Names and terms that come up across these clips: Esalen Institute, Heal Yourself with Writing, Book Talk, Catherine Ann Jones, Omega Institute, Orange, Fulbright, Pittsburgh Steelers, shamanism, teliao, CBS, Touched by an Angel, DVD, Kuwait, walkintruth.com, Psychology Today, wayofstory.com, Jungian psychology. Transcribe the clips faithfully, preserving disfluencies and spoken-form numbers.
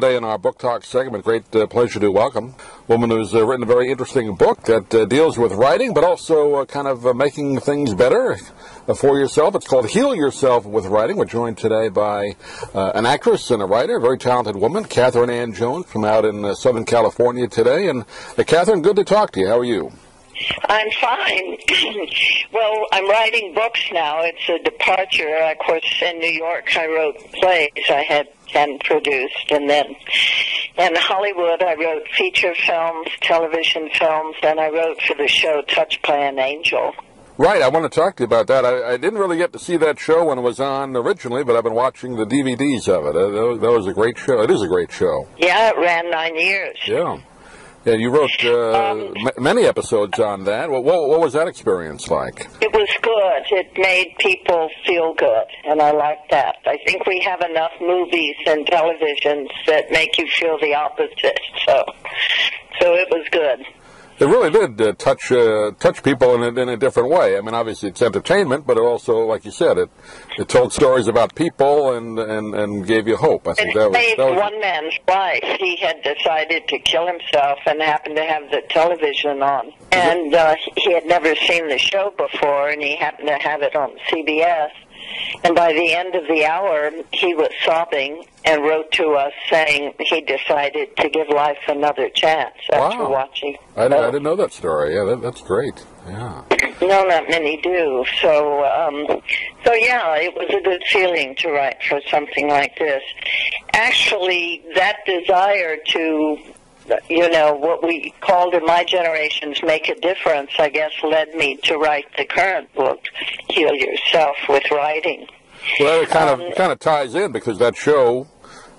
today in our Book Talk segment. Great uh, pleasure to welcome a woman who's uh, written a very interesting book that uh, deals with writing, but also uh, kind of uh, making things better uh, for yourself. It's called Heal Yourself with Writing. We're joined today by uh, an actress and a writer, a very talented woman, Catherine Ann Jones, from out in uh, Southern California today. And uh, Catherine, good to talk to you. How are you? I'm fine. Well, I'm writing books now. It's a departure. Of course, in New York, I wrote plays I had and produced, and then in Hollywood, I wrote feature films, television films, and I wrote for the show Touched by an Angel. Right, I want to talk to you about that. I, I didn't really get to see that show when it was on originally, but I've been watching the D V Ds of it. Uh, that was a great show. It is a great show. Yeah, it ran nine years. Yeah. Yeah, you wrote uh, um, m many episodes on that. What, what, what was that experience like? It was good. It made people feel good, and I like that. I think we have enough movies and televisions that make you feel the opposite. So, so it was good. It really did uh, touch uh, touch people in a, in a different way. I mean, obviously it's entertainment, but it also, like you said, it it told stories about people and and, and gave you hope. I think it that saved was, that was one man's life. He had decided to kill himself and happened to have the television on, and uh, he had never seen the show before, and he happened to have it on C B S. And by the end of the hour, he was sobbing and wrote to us saying he decided to give life another chance after wow. watching. I, I didn't know that story. Yeah, that, that's great. Yeah. No, not many do. So, um, so yeah, it was a good feeling to write for something like this. Actually, that desire to, you know, what we called in my generations make a difference, I guess, led me to write the current book, Heal Yourself with Writing. Well, it kind um, of kind of ties in, because that show,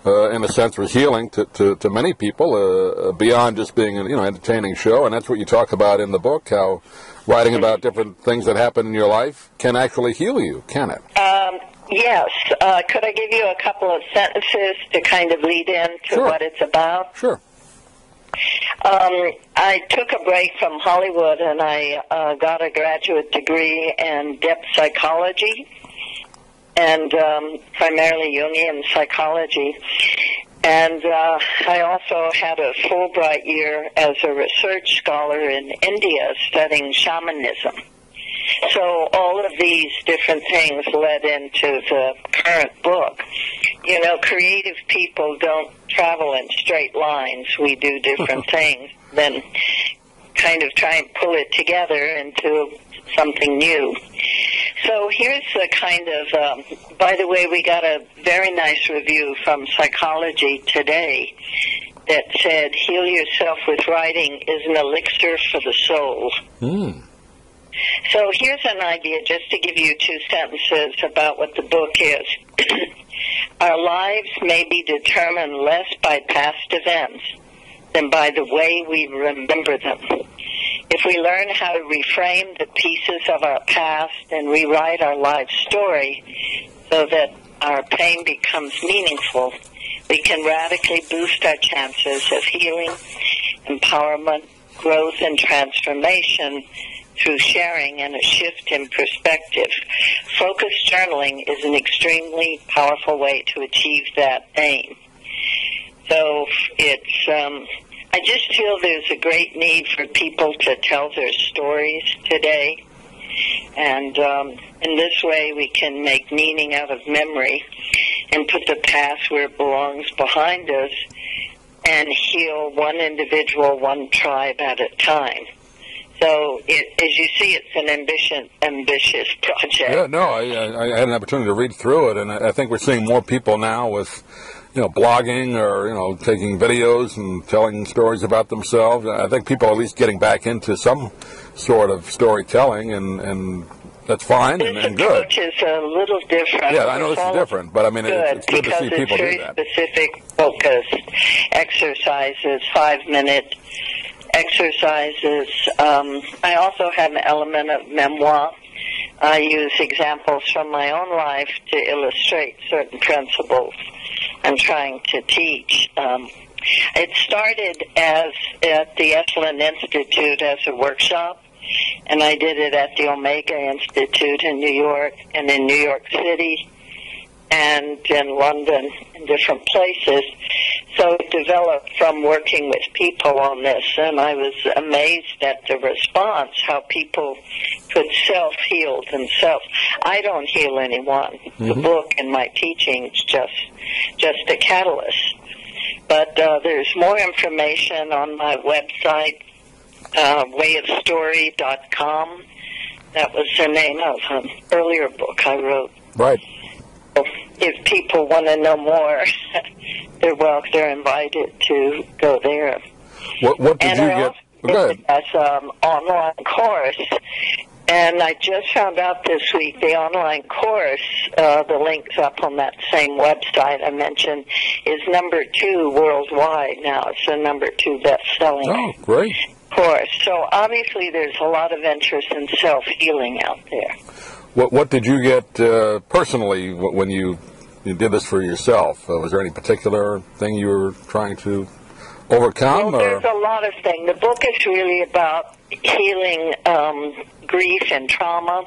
uh, in a sense, was healing to, to, to many people, uh, beyond just being an you know, entertaining show, and that's what you talk about in the book, how writing about different things that happen in your life can actually heal you, can it? Um, yes. Uh, could I give you a couple of sentences to kind of lead in to sure. what it's about? Sure. Um, I took a break from Hollywood, and I uh, got a graduate degree in depth psychology and um, primarily Jungian psychology. And uh, I also had a Fulbright year as a research scholar in India studying shamanism. So all of these different things led into the current book. You know, creative people don't travel in straight lines. We do different things, then kind of try and pull it together into something new. So here's the kind of, um, by the way, we got a very nice review from Psychology Today that said, Heal Yourself with Writing is an elixir for the soul. Mm. So here's an idea, just to give you two sentences about what the book is. Our lives may be determined less by past events than by the way we remember them. If we learn how to reframe the pieces of our past and rewrite our life story so that our pain becomes meaningful, we can radically boost our chances of healing, empowerment, growth, and transformation through sharing and a shift in perspective. Focused journaling is an extremely powerful way to achieve that aim. So it's, um, I just feel there's a great need for people to tell their stories today. And um, in this way, we can make meaning out of memory and put the past where it belongs behind us and heal one individual, one tribe at a time. So, it, as you see, it's an ambition, ambitious project. Yeah, no, I, I had an opportunity to read through it, and I think we're seeing more people now with, you know, blogging or, you know, taking videos and telling stories about themselves. I think people are at least getting back into some sort of storytelling, and, and that's fine and, and good. This approach is a little different. Yeah, I know it's different, but I mean, it's, it's good to see people do that. Because it's very specific, focused exercises, five-minute exercises. Um, I also have an element of memoir. I use examples from my own life to illustrate certain principles I'm trying to teach. Um, it started as at the Esalen Institute as a workshop, and I did it at the Omega Institute in New York and in New York City and in London and different places. So it developed from working with people on this, and I was amazed at the response, how people could self-heal themselves. I don't heal anyone. Mm-hmm. The book and my teaching is just, just a catalyst. But uh, there's more information on my website, uh, way of story dot com. That was the name of an earlier book I wrote. Right. If people want to know more, they're welcome. They're invited to go there. What, what did and you I get? Go ahead. That's um, online course, and I just found out this week the online course. Uh, the link's up on that same website I mentioned is number two worldwide now. It's the number two best-selling. Oh, great. Course. So obviously, there's a lot of interest in self-healing out there. What, what did you get uh, personally when you, you did this for yourself? Uh, was there any particular thing you were trying to overcome? Well, there's a lot of things. The book is really about healing um, grief and trauma,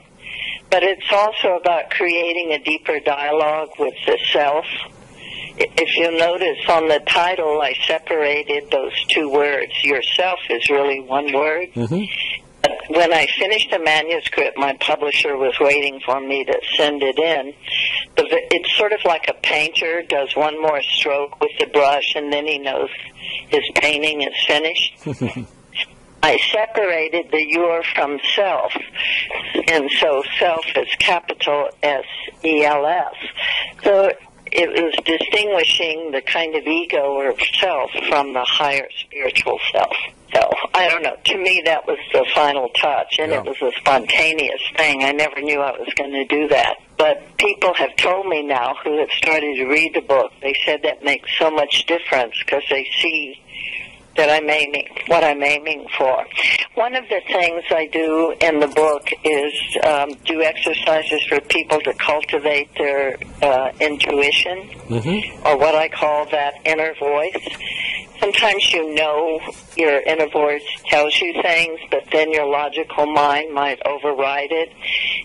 but it's also about creating a deeper dialogue with the self. If you notice on the title, I separated those two words. Yourself is really one word. Mm-hmm. When I finished the manuscript, my publisher was waiting for me to send it in. It's sort of like a painter does one more stroke with the brush, and then he knows his painting is finished. I separated the your from self, and so self is capital S E L F. So it was distinguishing the kind of ego or self from the higher spiritual self. So, I don't know. To me, that was the final touch, and yeah. It was a spontaneous thing. I never knew I was going to do that. But people have told me now who have started to read the book, they said that makes so much difference because they see that I'm aiming, what I'm aiming for. One of the things I do in the book is um, do exercises for people to cultivate their uh, intuition, mm-hmm. or what I call that inner voice. Sometimes you know your inner voice tells you things, but then your logical mind might override it.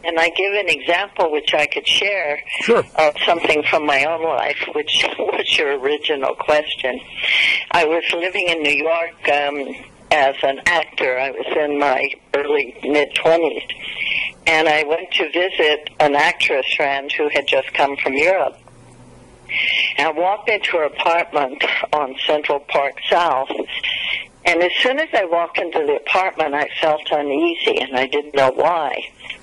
And I give an example which I could share sure. of something from my own life, which was your original question. I was living in New York um, as an actor. I was in my early, mid-twenties. And I went to visit an actress friend who had just come from Europe. And I walked into her apartment on Central Park South, and as soon as I walked into the apartment, I felt uneasy, and I didn't know why.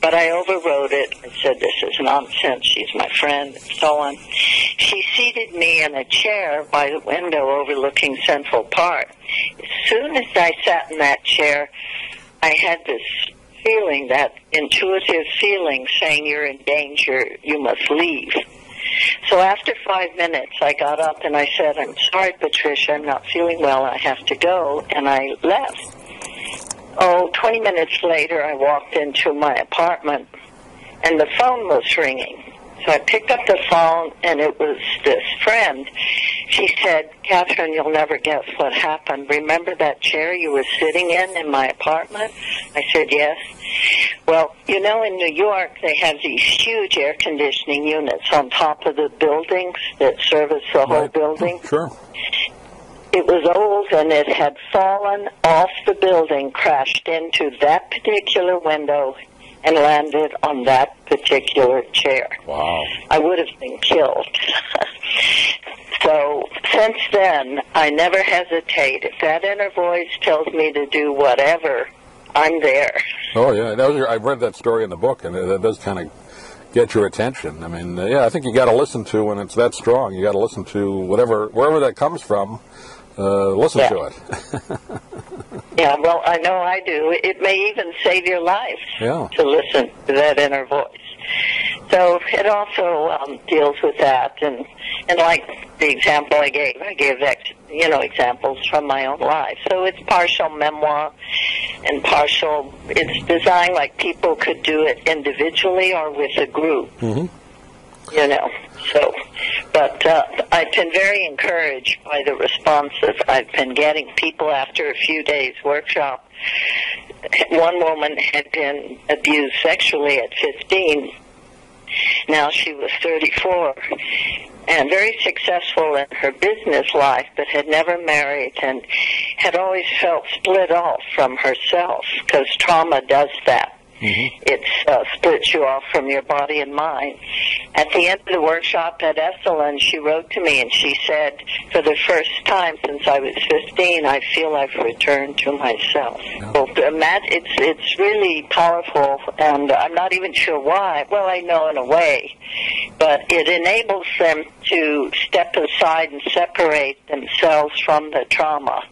But I overrode it and said, this is nonsense, she's my friend, and so on. She seated me in a chair by the window overlooking Central Park. As soon as I sat in that chair, I had this feeling, that intuitive feeling saying, you're in danger, you must leave. So after five minutes, I got up and I said, I'm sorry, Patricia, I'm not feeling well, I have to go, and I left. Oh, twenty minutes later, I walked into my apartment, and the phone was ringing. So I picked up the phone, and it was this friend. She said, Catherine, you'll never guess what happened. Remember that chair you were sitting in in my apartment? I said, yes. Well, you know, in New York, they have these huge air conditioning units on top of the buildings that service the whole right. building. Sure. It was old, and it had fallen off the building, crashed into that particular window, and landed on that particular chair. Wow. I would have been killed. So since then, I never hesitate. If that inner voice tells me to do whatever, I'm there. Oh, yeah. That was your, I read that story in the book, and that does kind of get your attention. I mean, yeah, I think you got to listen to, when it's that strong, you got to listen to whatever, wherever that comes from. Uh, listen yeah. to it. Yeah, well, I know I do. It may even save your life yeah. to listen to that inner voice. So it also um, deals with that. And, and like the example I gave, I gave, ex you know, examples from my own life. So it's partial memoir and partial. It's designed like people could do it individually or with a group. Mm-hmm. You know, so, but uh, I've been very encouraged by the responses I've been getting. People after a few days' workshop, one woman had been abused sexually at fifteen. Now she was thirty-four, and very successful in her business life, but had never married and had always felt split off from herself, because trauma does that. Mm-hmm. It uh, splits you off from your body and mind. At the end of the workshop at Esalen, she wrote to me and she said, for the first time since I was fifteen, I feel I've returned to myself. Well, Matt, it's, it's really powerful, and I'm not even sure why. Well, I know in a way, but it enables them to step aside and separate themselves from the trauma,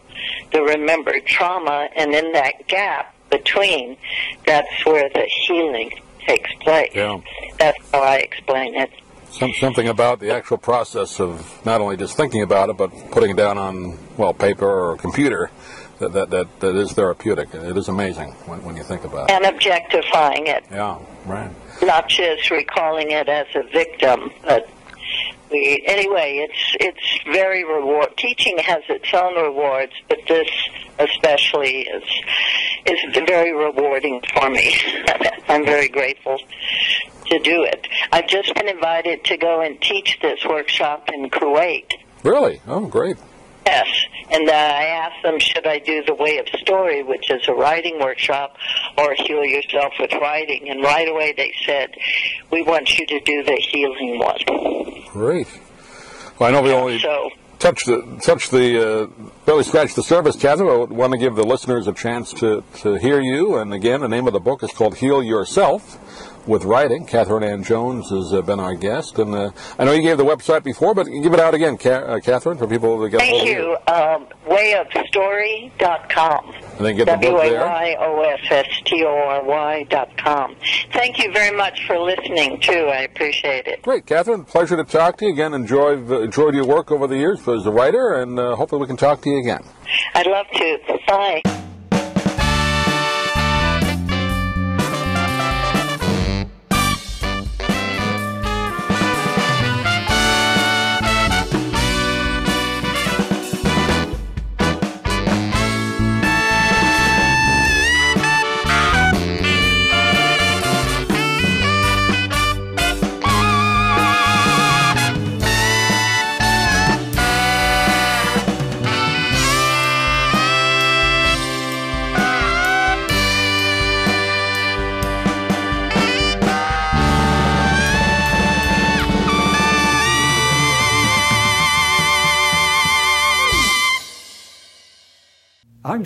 the remembered trauma, and in that gap between, that's where the healing takes place. Yeah. That's how I explain it. Some, something about the actual process of not only just thinking about it, but putting it down on, well, paper or computer, that that, that, that is therapeutic. It is amazing when, when you think about it. And objectifying it. Yeah, right. Not just recalling it as a victim, but we, anyway, it's it's very reward. Teaching has its own rewards, but this especially is is very rewarding for me. I'm very grateful to do it. I've just been invited to go and teach this workshop in Kuwait. Really? Oh, great. Yes, and uh, I asked them, should I do the Way of Story, which is a writing workshop, or Heal Yourself with Writing? And right away they said, we want you to do the healing one. Great. Well, I know we only so, touched the, touched the uh, barely scratched the surface, Catherine. I want to give the listeners a chance to, to hear you. And again, the name of the book is called Heal Yourself with Writing. Catherine Ann Jones has uh, been our guest, and uh, I know you gave the website before, but give it out again, Ca uh, Catherine, for people to get. Thank you. Um, way of story dot com. And then get the book there. W A Y O S S T O R Y dot com. Thank you very much for listening too. I appreciate it. Great, Catherine. Pleasure to talk to you again. Enjoy enjoyed your work over the years as a writer, and uh, hopefully we can talk to you again. I'd love to. Bye. I'm